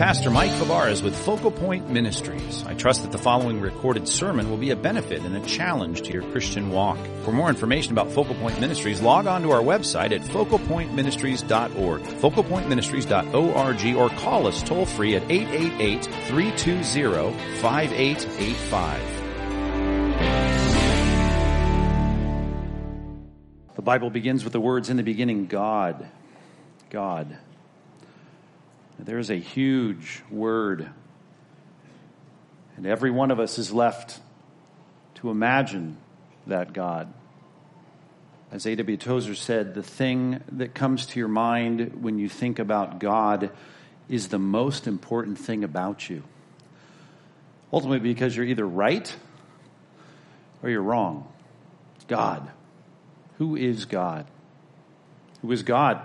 Pastor Mike Fabares with Focal Point Ministries. I trust that the following recorded sermon will be a benefit and a challenge to your Christian walk. For more information about Focal Point Ministries, log on to our website at focalpointministries.org, focalpointministries.org, or call us toll free at 888-320-5885. The Bible begins with the words, "In the beginning, God. There is a huge word, and every one of us is left to imagine that God. As A.W. Tozer said, the thing that comes to your mind when you think about God is the most important thing about you. Ultimately, because you're either right or you're wrong. God. Who is God? Who is God?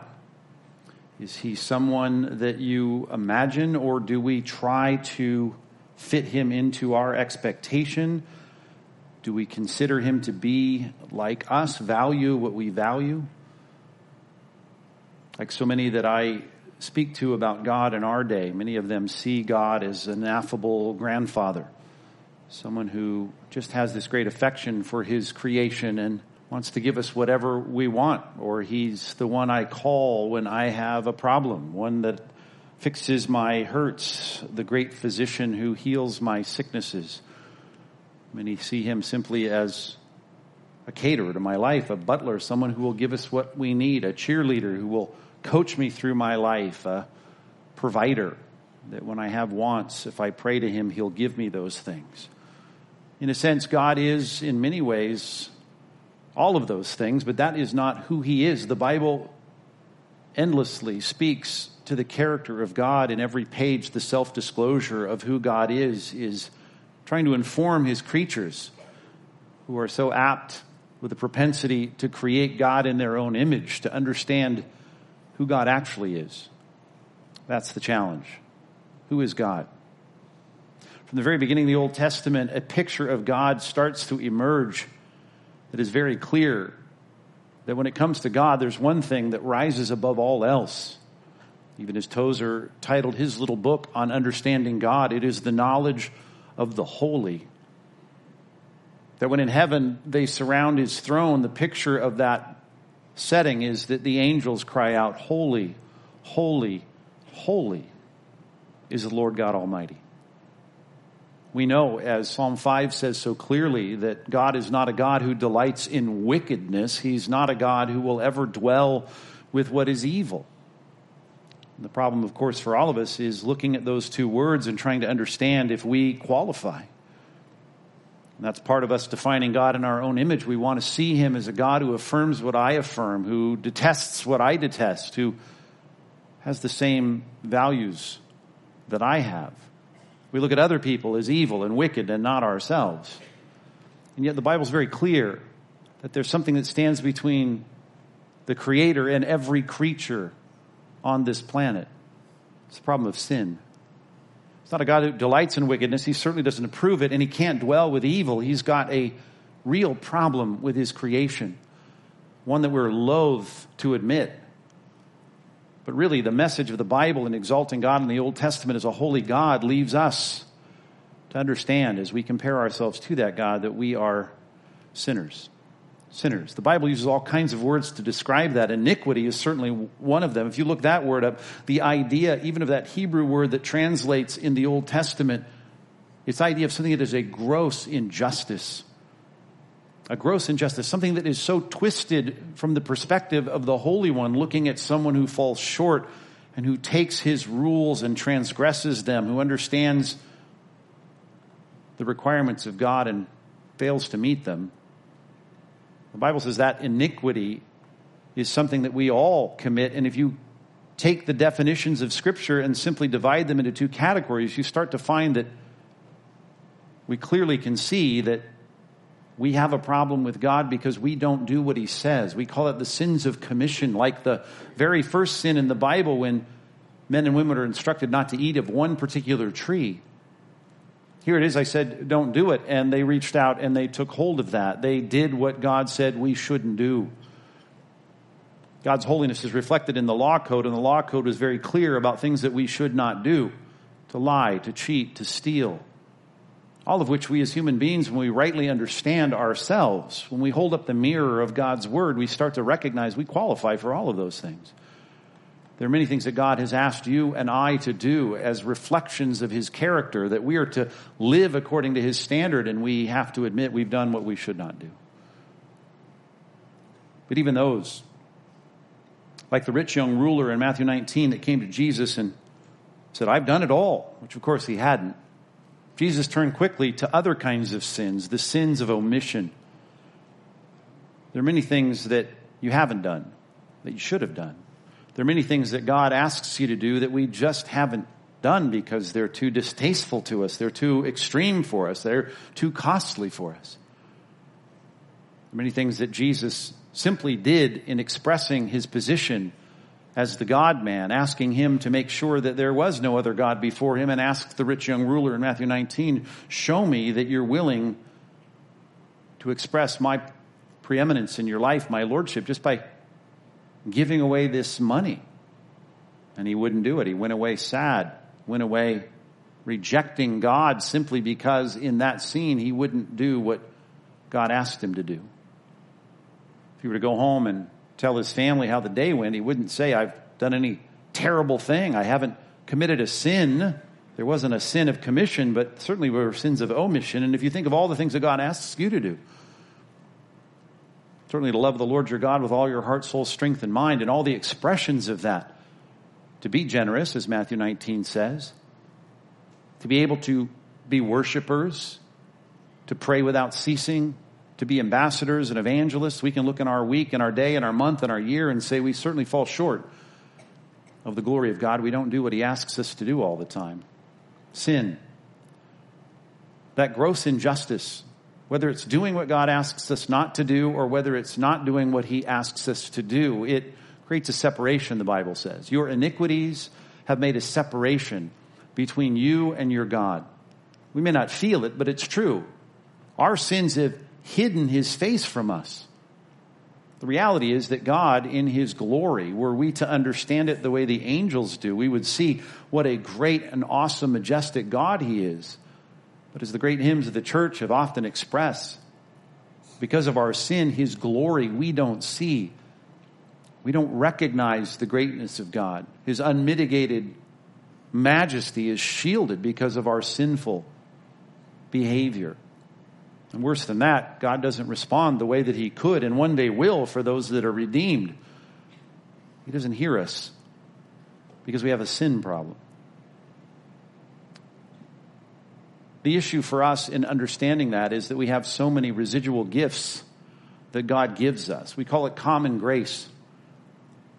Is he someone that you imagine, or do we try to fit him into our expectation? Do we consider him to be like us, value what we value? Like so many that I speak to about God in our day, many of them see God as an affable grandfather, someone who just has this great affection for his creation and wants to give us whatever we want, or he's the one I call when I have a problem, one that fixes my hurts, the great physician who heals my sicknesses. Many see him simply as a caterer to my life, a butler, someone who will give us what we need, a cheerleader who will coach me through my life, a provider that when I have wants, if I pray to him, he'll give me those things. In a sense, God is in many ways all of those things, but that is not who he is. The Bible endlessly speaks to the character of God in every page. The self-disclosure of who God is trying to inform his creatures who are so apt with a propensity to create God in their own image, to understand who God actually is. That's the challenge. Who is God? From the very beginning of the Old Testament, a picture of God starts to emerge. It is very clear that when it comes to God, there's one thing that rises above all else. Even as Tozer titled his little book on understanding God, it is the knowledge of the holy. That when in heaven they surround his throne, the picture of that setting is that the angels cry out, "Holy, holy, holy is the Lord God Almighty." We know, as Psalm 5 says so clearly, that God is not a God who delights in wickedness. He's not a God who will ever dwell with what is evil. And the problem, of course, for all of us is looking at those two words and trying to understand if we qualify. And that's part of us defining God in our own image. We want to see him as a God who affirms what I affirm, who detests what I detest, who has the same values that I have. We look at other people as evil and wicked and not ourselves. And yet the Bible's very clear that there's something that stands between the Creator and every creature on this planet. It's the problem of sin. It's not a God who delights in wickedness. He certainly doesn't approve it, and he can't dwell with evil. He's got a real problem with his creation, one that we're loath to admit. But really, the message of the Bible in exalting God in the Old Testament as a holy God leaves us to understand, as we compare ourselves to that God, that we are sinners. Sinners. The Bible uses all kinds of words to describe that. Iniquity is certainly one of them. If you look that word up, the idea even of that Hebrew word that translates in the Old Testament, it's the idea of something that is a gross injustice. A gross injustice, something that is so twisted from the perspective of the Holy One, looking at someone who falls short and who takes his rules and transgresses them, who understands the requirements of God and fails to meet them. The Bible says that iniquity is something that we all commit. And if you take the definitions of Scripture and simply divide them into two categories, you start to find that we clearly can see that we have a problem with God because we don't do what he says. We call it the sins of commission, like the very first sin in the Bible when men and women are instructed not to eat of one particular tree. Here it is, I said, don't do it. And they reached out and they took hold of that. They did what God said we shouldn't do. God's holiness is reflected in the law code, and the law code is very clear about things that we should not do. to lie, to cheat, to steal. All of which we as human beings, when we rightly understand ourselves, when we hold up the mirror of God's word, we start to recognize we qualify for all of those things. There are many things that God has asked you and I to do as reflections of his character, that we are to live according to his standard, and we have to admit we've done what we should not do. But even those, like the rich young ruler in Matthew 19 that came to Jesus and said, "I've done it all," which of course he hadn't. Jesus turned quickly to other kinds of sins, the sins of omission. There are many things that you haven't done, that you should have done. There are many things that God asks you to do that we just haven't done because they're too distasteful to us, they're too extreme for us, they're too costly for us. There are many things that Jesus simply did in expressing his position as the God-man, asking him to make sure that there was no other God before him, and asked the rich young ruler in Matthew 19, "Show me that you're willing to express my preeminence in your life, my lordship, just by giving away this money." And he wouldn't do it. He went away sad, went away rejecting God simply because in that scene he wouldn't do what God asked him to do. If he were to go home and tell his family how the day went, he wouldn't say, "I've done any terrible thing. I haven't committed a sin." There wasn't a sin of commission, but certainly were sins of omission. And if you think of all the things that God asks you to do, certainly to love the Lord your God with all your heart, soul, strength, and mind, and all the expressions of that, to be generous, as Matthew 19 says, to be able to be worshipers, to pray without ceasing, to be ambassadors and evangelists. We can look in our week and our day and our month and our year and say we certainly fall short of the glory of God. We don't do what he asks us to do all the time. Sin, that gross injustice, whether it's doing what God asks us not to do or whether it's not doing what he asks us to do, it creates a separation, the Bible says. Your iniquities have made a separation between you and your God. We may not feel it, but it's true. Our sins have hidden his face from us. The reality is that God in his glory, were we to understand it the way the angels do, we would see what a great and awesome, majestic God he is. But as the great hymns of the church have often expressed, because of our sin, his glory we don't see. We don't recognize the greatness of God. His unmitigated majesty is shielded because of our sinful behavior. And worse than that, God doesn't respond the way that he could and one day will for those that are redeemed. He doesn't hear us because we have a sin problem. The issue for us in understanding that is that we have so many residual gifts that God gives us. We call it common grace.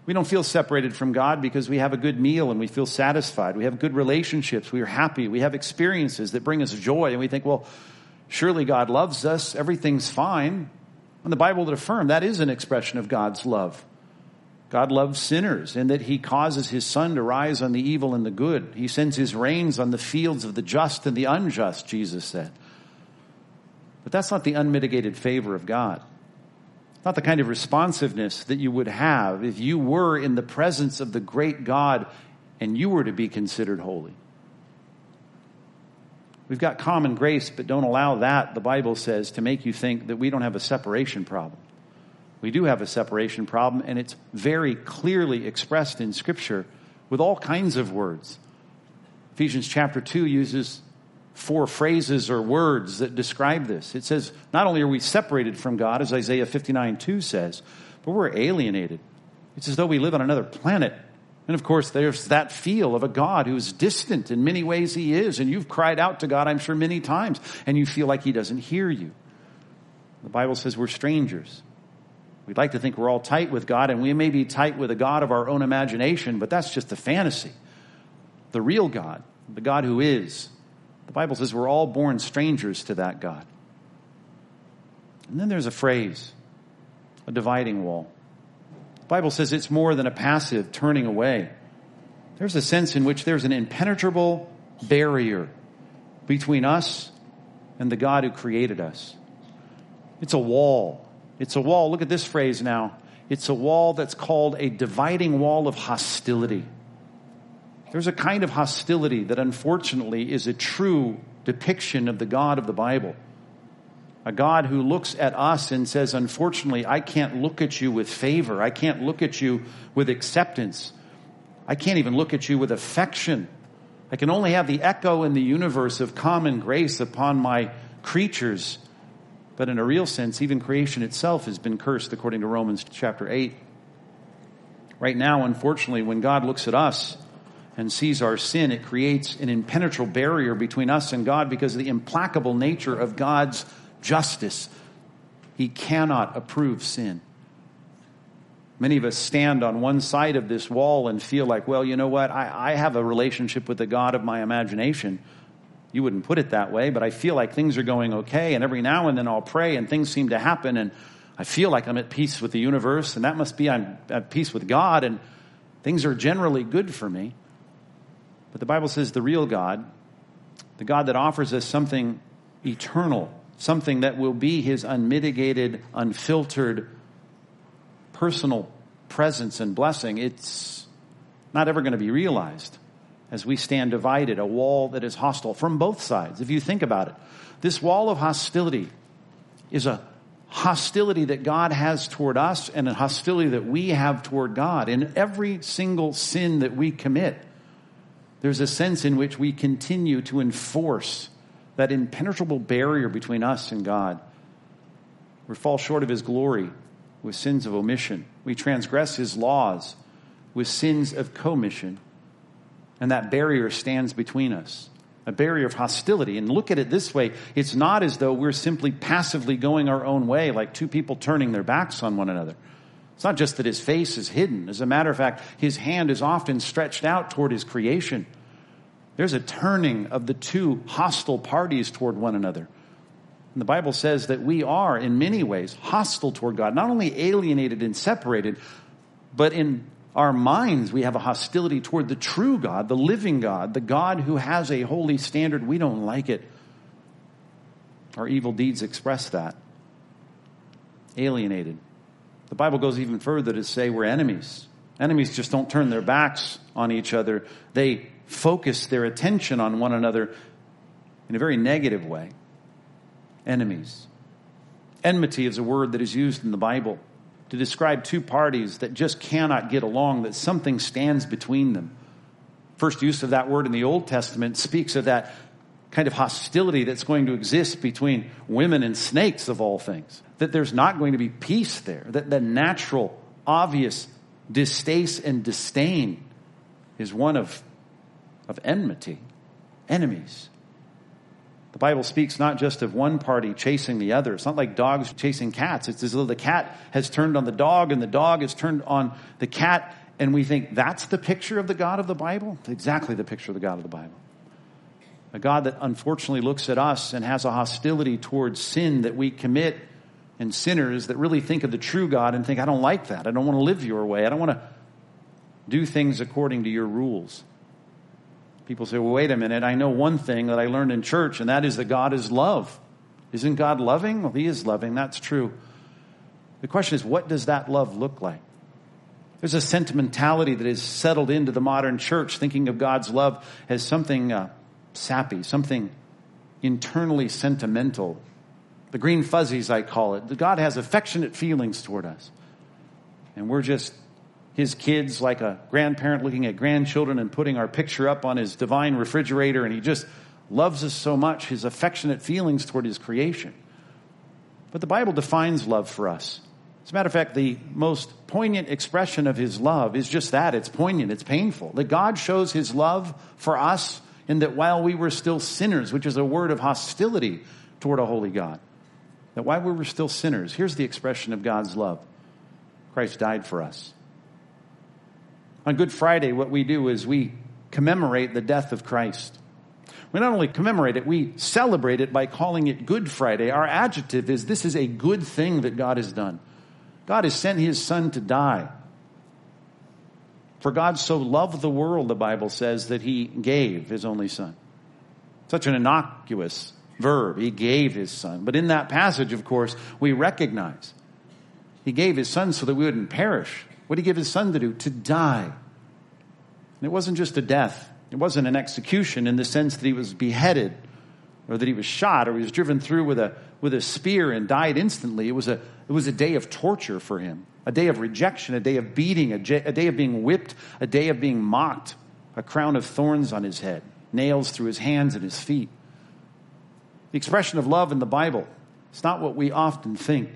We don't feel separated from God because we have a good meal and we feel satisfied. We have good relationships. We are happy. We have experiences that bring us joy. And we think, well, surely God loves us. Everything's fine. And the Bible would affirm that is an expression of God's love. God loves sinners, and that he causes his sun to rise on the evil and the good. He sends his rains on the fields of the just and the unjust, Jesus said. But that's not the unmitigated favor of God. Not the kind of responsiveness that you would have if you were in the presence of the great God and you were to be considered holy. We've got common grace, but don't allow that, the Bible says, to make you think that we don't have a separation problem. We do have a separation problem, and it's very clearly expressed in Scripture with all kinds of words. Ephesians chapter 2 uses 4 phrases or words that describe this. It says, not only are we separated from God, as Isaiah 59:2 says, but we're alienated. It's as though we live on another planet. And of course, there's that feel of a God who's distant. In many ways he is. And you've cried out to God, I'm sure, many times. And you feel like he doesn't hear you. The Bible says we're strangers. We'd like to think we're all tight with God. And we may be tight with a God of our own imagination. But that's just a fantasy. The real God, the God who is. The Bible says we're all born strangers to that God. And then there's a phrase, a dividing wall. The Bible says it's more than a passive turning away. There's a sense in which there's an impenetrable barrier between us and the God who created us. It's a wall. It's a wall. Look at this phrase now. It's a wall that's called a dividing wall of hostility. There's a kind of hostility that unfortunately is a true depiction of the God of the Bible. A God who looks at us and says, unfortunately, I can't look at you with favor. I can't look at you with acceptance. I can't even look at you with affection. I can only have the echo in the universe of common grace upon my creatures. But in a real sense, even creation itself has been cursed, according to Romans chapter 8. Right now, unfortunately, when God looks at us and sees our sin, it creates an impenetrable barrier between us and God because of the implacable nature of God's justice. He cannot approve sin. Many of us stand on one side of this wall and feel like, well, you know what? I have a relationship with the God of my imagination. You wouldn't put it that way, but I feel like things are going okay, and every now and then I'll pray, and things seem to happen, and I feel like I'm at peace with the universe, and that must be I'm at peace with God, and things are generally good for me. But the Bible says the real God, the God that offers us something eternal, something that will be his unmitigated, unfiltered, personal presence and blessing, it's not ever going to be realized as we stand divided, a wall that is hostile from both sides. If you think about it, this wall of hostility is a hostility that God has toward us and a hostility that we have toward God. In every single sin that we commit, there's a sense in which we continue to enforce that impenetrable barrier between us and God. We fall short of his glory with sins of omission. We transgress his laws with sins of commission. And that barrier stands between us, a barrier of hostility. And look at it this way. It's not as though we're simply passively going our own way, like two people turning their backs on one another. It's not just that his face is hidden. As a matter of fact, his hand is often stretched out toward his creation. There's a turning of the two hostile parties toward one another. And the Bible says that we are, in many ways, hostile toward God, not only alienated and separated, but in our minds we have a hostility toward the true God, the living God, the God who has a holy standard. We don't like it. Our evil deeds express that. Alienated. The Bible goes even further to say we're enemies. Enemies just don't turn their backs on each other. They focus their attention on one another in a very negative way. Enemies. Enmity is a word that is used in the Bible to describe two parties that just cannot get along, that something stands between them. First use of that word in the Old Testament speaks of that kind of hostility that's going to exist between women and snakes, of all things. That there's not going to be peace there. That the natural, obvious distaste and disdain is one of enmity, enemies. The Bible speaks not just of one party chasing the other. It's not like dogs chasing cats. It's as though the cat has turned on the dog and the dog has turned on the cat, and we think that's the picture of the God of the Bible? Exactly the picture of the God of the Bible. A God that unfortunately looks at us and has a hostility towards sin that we commit and sinners that really think of the true God and think, I don't like that. I don't want to live your way. I don't want to do things according to your rules. People say, well, wait a minute, I know one thing that I learned in church, and that is that God is love. Isn't God loving? Well, he is loving, that's true. The question is, what does that love look like? There's a sentimentality that is settled into the modern church, thinking of God's love as something sappy, something internally sentimental. The green fuzzies, I call it. God has affectionate feelings toward us, and we're just his kids, like a grandparent looking at grandchildren and putting our picture up on his divine refrigerator, and he just loves us so much, his affectionate feelings toward his creation. But the Bible defines love for us. As a matter of fact, the most poignant expression of his love is just that. It's poignant, it's painful. That God shows his love for us in that while we were still sinners, which is a word of hostility toward a holy God, that while we were still sinners, here's the expression of God's love. Christ died for us. On Good Friday, what we do is we commemorate the death of Christ. We not only commemorate it, we celebrate it by calling it Good Friday. Our adjective is, this is a good thing that God has done. God has sent his son to die. For God so loved the world, the Bible says, that he gave his only son. Such an innocuous verb, he gave his son. But in that passage, of course, we recognize he gave his son so that we wouldn't perish. What did he give his son to do? To die. And it wasn't just a death. It wasn't an execution in the sense that he was beheaded or that he was shot or he was driven through with a spear and died instantly. It was a day of torture for him, a day of rejection, a day of beating, a day of being whipped, a day of being mocked, a crown of thorns on his head, nails through his hands and his feet. The expression of love in the Bible, it's not what we often think.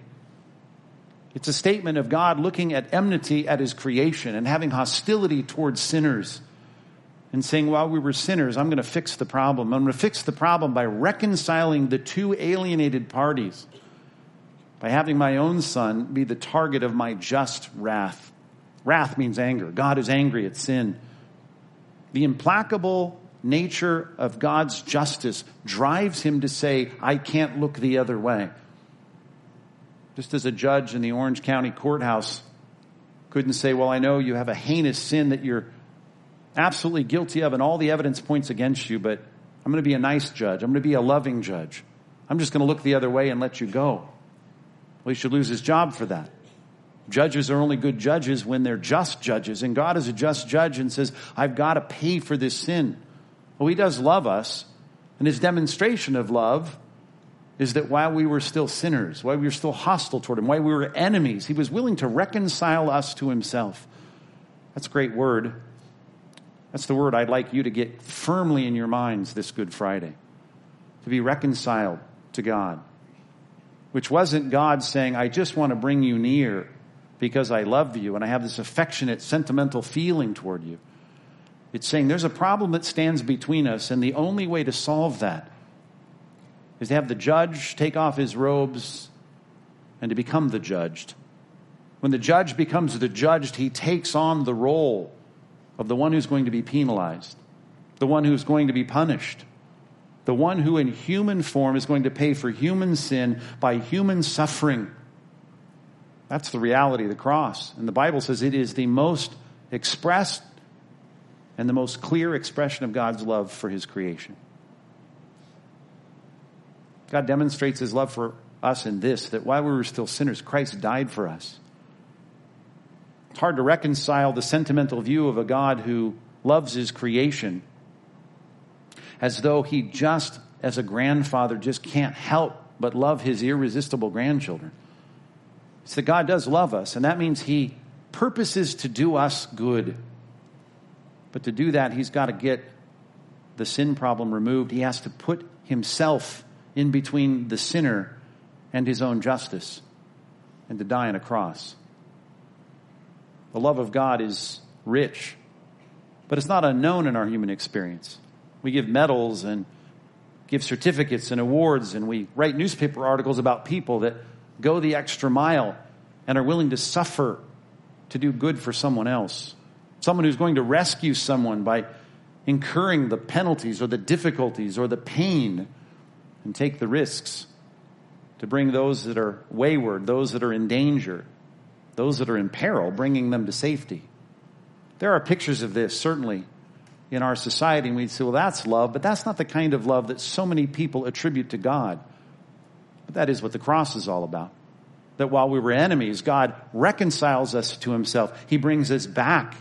It's a statement of God looking at enmity at his creation and having hostility towards sinners and saying, while we were sinners, I'm going to fix the problem. I'm going to fix the problem by reconciling the two alienated parties, by having my own son be the target of my just wrath. Wrath means anger. God is angry at sin. The implacable nature of God's justice drives him to say, I can't look the other way. Just as a judge in the Orange County courthouse couldn't say, well, I know you have a heinous sin that you're absolutely guilty of and all the evidence points against you, but I'm going to be a nice judge. I'm going to be a loving judge. I'm just going to look the other way and let you go. Well, he should lose his job for that. Judges are only good judges when they're just judges, and God is a just judge and says, I've got to pay for this sin. Well, he does love us, and his demonstration of love is that while we were still sinners, while we were still hostile toward him, while we were enemies, he was willing to reconcile us to himself. That's a great word. That's the word I'd like you to get firmly in your minds this Good Friday, to be reconciled to God, which wasn't God saying, I just want to bring you near because I love you and I have this affectionate, sentimental feeling toward you. It's saying there's a problem that stands between us, and the only way to solve that is to have the judge take off his robes and to become the judged. When the judge becomes the judged, he takes on the role of the one who's going to be penalized, the one who's going to be punished, the one who in human form is going to pay for human sin by human suffering. That's the reality of the cross. And the Bible says it is the most expressed and the most clear expression of God's love for his creation. God demonstrates his love for us in this, that while we were still sinners, Christ died for us. It's hard to reconcile the sentimental view of a God who loves his creation as though he just, as a grandfather, just can't help but love his irresistible grandchildren. It's that God does love us, and that means he purposes to do us good. But to do that, he's got to get the sin problem removed. He has to put himself in between the sinner and his own justice and to die on a cross. The love of God is rich, but it's not unknown in our human experience. We give medals and give certificates and awards, and we write newspaper articles about people that go the extra mile and are willing to suffer to do good for someone else. Someone who's going to rescue someone by incurring the penalties or the difficulties or the pain and take the risks to bring those that are wayward, those that are in danger, those that are in peril, bringing them to safety. There are pictures of this, certainly, in our society, and we'd say, well, that's love, but that's not the kind of love that so many people attribute to God. But that is what the cross is all about, that while we were enemies, God reconciles us to himself. He brings us back.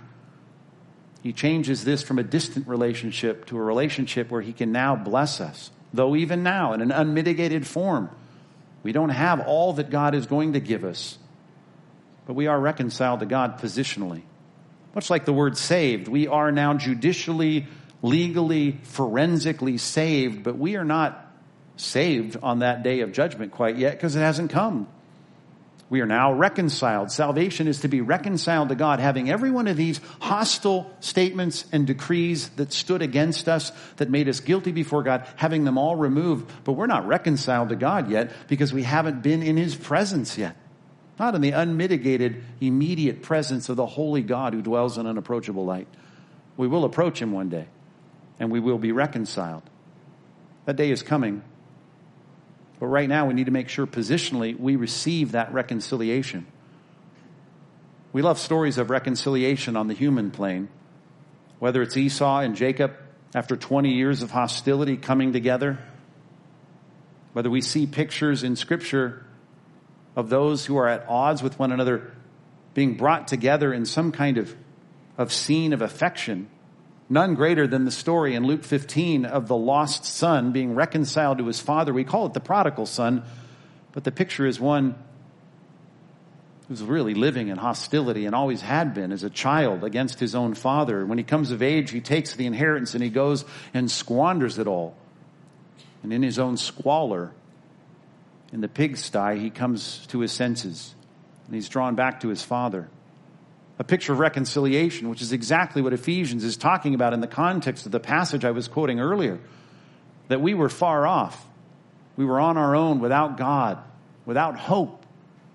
He changes this from a distant relationship to a relationship where he can now bless us, though even now, in an unmitigated form, we don't have all that God is going to give us, but we are reconciled to God positionally. Much like the word saved, we are now judicially, legally, forensically saved, but we are not saved on that day of judgment quite yet because it hasn't come. We are now reconciled. Salvation is to be reconciled to God, having every one of these hostile statements and decrees that stood against us, that made us guilty before God, having them all removed. But we're not reconciled to God yet because we haven't been in his presence yet. Not in the unmitigated, immediate presence of the holy God who dwells in unapproachable light. We will approach him one day, and we will be reconciled. That day is coming. But right now, we need to make sure positionally we receive that reconciliation. We love stories of reconciliation on the human plane, whether it's Esau and Jacob after 20 years of hostility coming together, whether we see pictures in Scripture of those who are at odds with one another being brought together in some kind of scene of affection None greater than the story in Luke 15 of the lost son being reconciled to his father. We call it the prodigal son, but the picture is one who's really living in hostility and always had been as a child against his own father. When he comes of age, he takes the inheritance and he goes and squanders it all. And in his own squalor, in the pigsty, he comes to his senses and he's drawn back to his father. A picture of reconciliation, which is exactly what Ephesians is talking about in the context of the passage I was quoting earlier, that we were far off. We were on our own without God, without hope,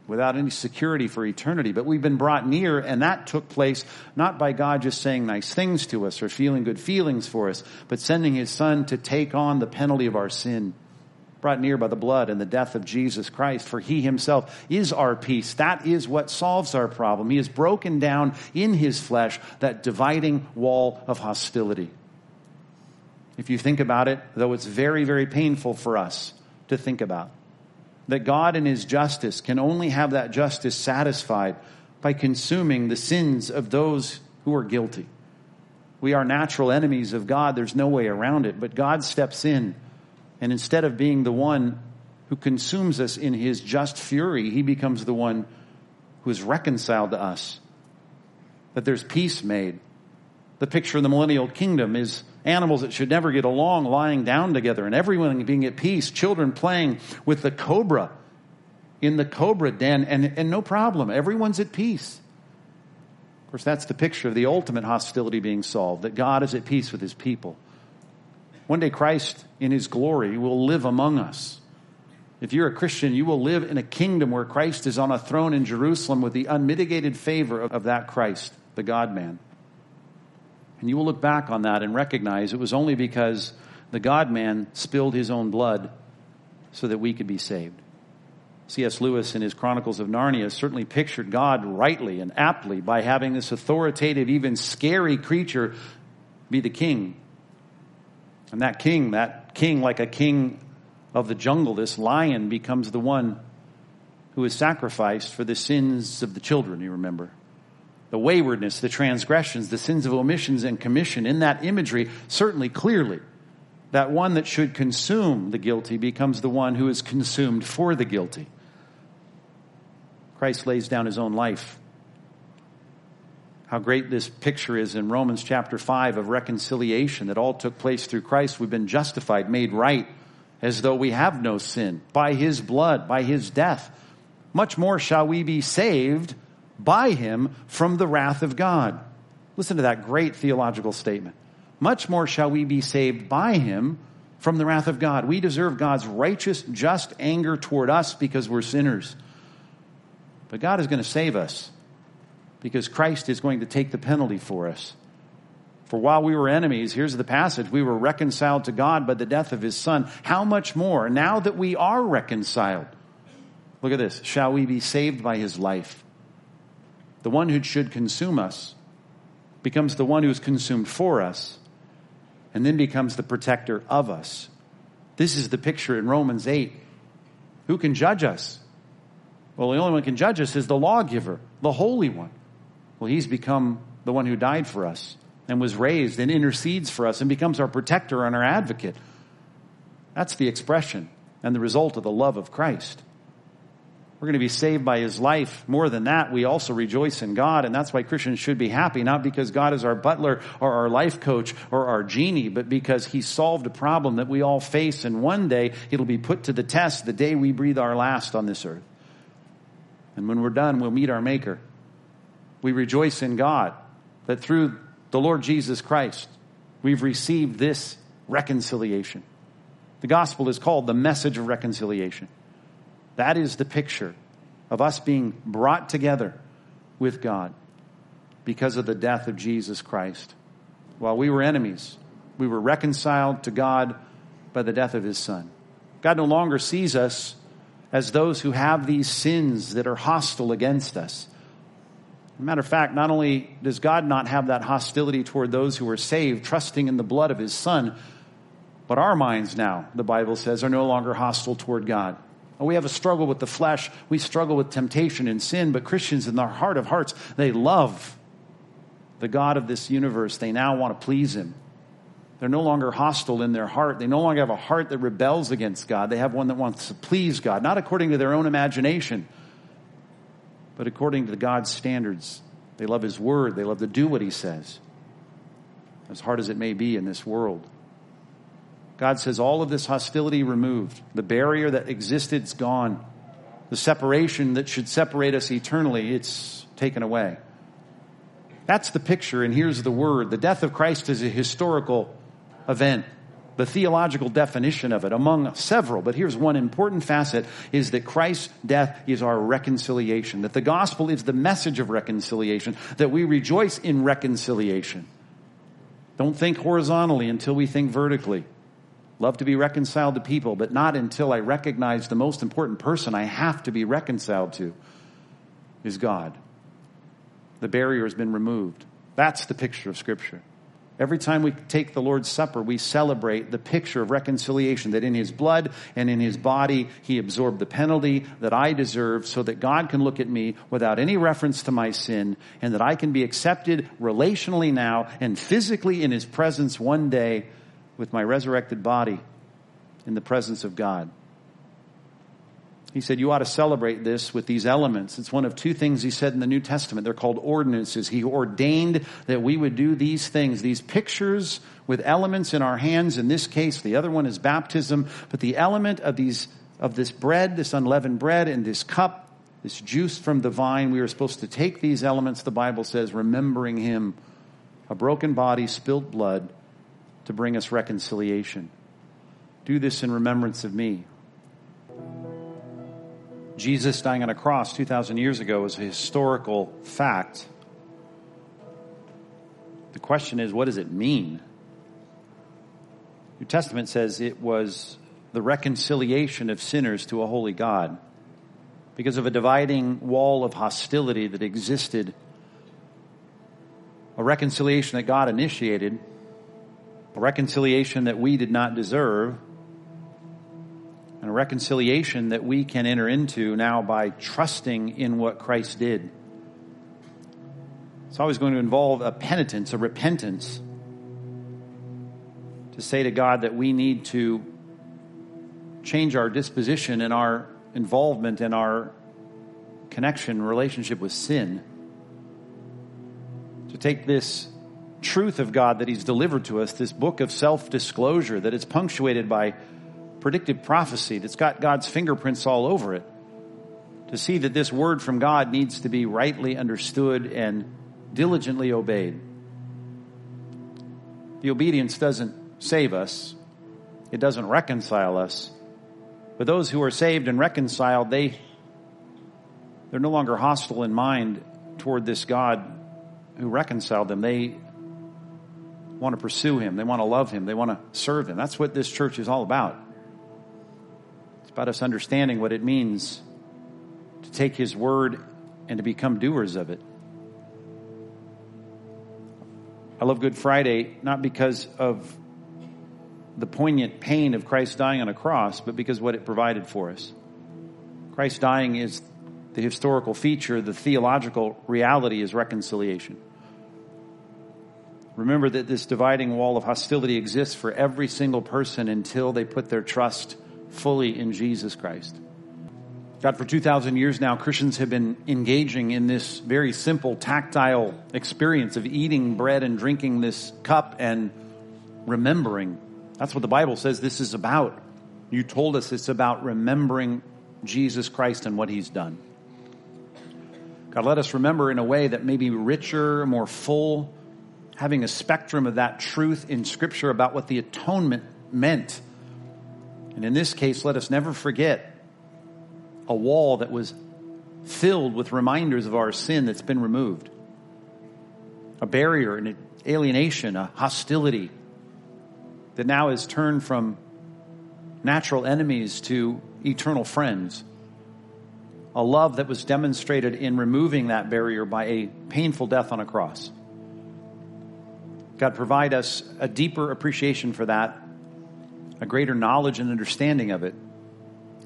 without any security for eternity. But we've been brought near, and that took place not by God just saying nice things to us or feeling good feelings for us, but sending his son to take on the penalty of our sin, brought near by the blood and the death of Jesus Christ, for he himself is our peace. That is what solves our problem. He has broken down in his flesh that dividing wall of hostility. If you think about it, though it's very, very painful for us to think about, that God in his justice can only have that justice satisfied by consuming the sins of those who are guilty. We are natural enemies of God. There's no way around it, but God steps in. And instead of being the one who consumes us in his just fury, he becomes the one who is reconciled to us, that there's peace made. The picture of the millennial kingdom is animals that should never get along lying down together and everyone being at peace, children playing with the cobra in the cobra den, and no problem. Everyone's at peace. Of course, that's the picture of the ultimate hostility being solved, that God is at peace with his people. One day Christ in his glory will live among us. If you're a Christian, you will live in a kingdom where Christ is on a throne in Jerusalem with the unmitigated favor of that Christ, the God-man. And you will look back on that and recognize it was only because the God-man spilled his own blood so that we could be saved. C.S. Lewis in his Chronicles of Narnia certainly pictured God rightly and aptly by having this authoritative, even scary creature be the king. And that king, like a king of the jungle, this lion becomes the one who is sacrificed for the sins of the children, you remember. The waywardness, the transgressions, the sins of omissions and commission, in that imagery, certainly clearly, that one that should consume the guilty becomes the one who is consumed for the guilty. Christ lays down his own life. How great this picture is in Romans chapter 5 of reconciliation that all took place through Christ. We've been justified, made right, as though we have no sin, by his blood, by his death. Much more shall we be saved by him from the wrath of God. Listen to that great theological statement. Much more shall we be saved by him from the wrath of God. We deserve God's righteous, just anger toward us because we're sinners. But God is going to save us, because Christ is going to take the penalty for us. For while we were enemies, here's the passage, we were reconciled to God by the death of his son. How much more, now that we are reconciled, look at this, shall we be saved by his life? The one who should consume us becomes the one who is consumed for us, and then becomes the protector of us. This is the picture in Romans 8. Who can judge us? Well, the only one who can judge us is the lawgiver, the Holy One. Well, he's become the one who died for us and was raised and intercedes for us and becomes our protector and our advocate. That's the expression and the result of the love of Christ. We're going to be saved by his life. More than that, we also rejoice in God, and that's why Christians should be happy, not because God is our butler or our life coach or our genie, but because he solved a problem that we all face, and one day it'll be put to the test the day we breathe our last on this earth. And when we're done, we'll meet our Maker. We rejoice in God that through the Lord Jesus Christ, we've received this reconciliation. The gospel is called the message of reconciliation. That is the picture of us being brought together with God because of the death of Jesus Christ. While we were enemies, we were reconciled to God by the death of his son. God no longer sees us as those who have these sins that are hostile against us. As a matter of fact, not only does God not have that hostility toward those who are saved, trusting in the blood of his son, but our minds now, the Bible says, are no longer hostile toward God. We have a struggle with the flesh. We struggle with temptation and sin, but Christians in their heart of hearts, they love the God of this universe, they now want to please him. They're no longer hostile in their heart. They no longer have a heart that rebels against God. They have one that wants to please God, not according to their own imagination, but according to God's standards. They love his word. They love to do what he says, as hard as it may be in this world. God says all of this hostility removed. The barrier that existed is gone. The separation that should separate us eternally, it's taken away. That's the picture, and here's the word. The death of Christ is a historical event. The theological definition of it, among several, but here's one important facet, is that Christ's death is our reconciliation, that the gospel is the message of reconciliation, that we rejoice in reconciliation. Don't think horizontally until we think vertically. Love to be reconciled to people, but not until I recognize the most important person I have to be reconciled to is God. The barrier has been removed. That's the picture of Scripture. Every time we take the Lord's Supper, we celebrate the picture of reconciliation, that in his blood and in his body, he absorbed the penalty that I deserve so that God can look at me without any reference to my sin and that I can be accepted relationally now and physically in his presence one day with my resurrected body in the presence of God. He said, you ought to celebrate this with these elements. It's one of two things he said in the New Testament. They're called ordinances. He ordained that we would do these things, these pictures with elements in our hands. In this case, the other one is baptism. But the element of this bread, this unleavened bread, and this cup, this juice from the vine, we are supposed to take these elements, the Bible says, remembering him, a broken body, spilled blood, to bring us reconciliation. Do this in remembrance of me. Jesus dying on a cross 2,000 years ago is a historical fact. The question is, what does it mean? The New Testament says it was the reconciliation of sinners to a holy God because of a dividing wall of hostility that existed, a reconciliation that God initiated, a reconciliation that we did not deserve, and a reconciliation that we can enter into now by trusting in what Christ did. It's always going to involve a penitence, a repentance, to say to God that we need to change our disposition and our involvement and our connection, relationship with sin. To take this truth of God that he's delivered to us, this book of self-disclosure that it's punctuated by predictive prophecy that's got God's fingerprints all over it, to see that this word from God needs to be rightly understood and diligently obeyed. The obedience doesn't save us. It doesn't reconcile us. But those who are saved and reconciled, they're no longer hostile in mind toward this God who reconciled them. They want to pursue him. They want to love him. They want to serve him. That's what this church is all about. About us understanding what it means to take his word and to become doers of it. I love Good Friday, not because of the poignant pain of Christ dying on a cross, but because what it provided for us. Christ dying is the historical feature. The theological reality is reconciliation. Remember that this dividing wall of hostility exists for every single person until they put their trust fully in Jesus Christ. God, for 2,000 years now, Christians have been engaging in this very simple, tactile experience of eating bread and drinking this cup and remembering. That's what the Bible says this is about. You told us it's about remembering Jesus Christ and what he's done. God, let us remember in a way that may be richer, more full, having a spectrum of that truth in Scripture about what the atonement meant. And in this case, let us never forget a wall that was filled with reminders of our sin that's been removed. A barrier, an alienation, a hostility that now is turned from natural enemies to eternal friends. A love that was demonstrated in removing that barrier by a painful death on a cross. God, provide us a deeper appreciation for that, a greater knowledge and understanding of it,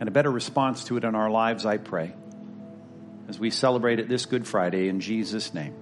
and a better response to it in our lives, I pray, as we celebrate it this Good Friday in Jesus' name.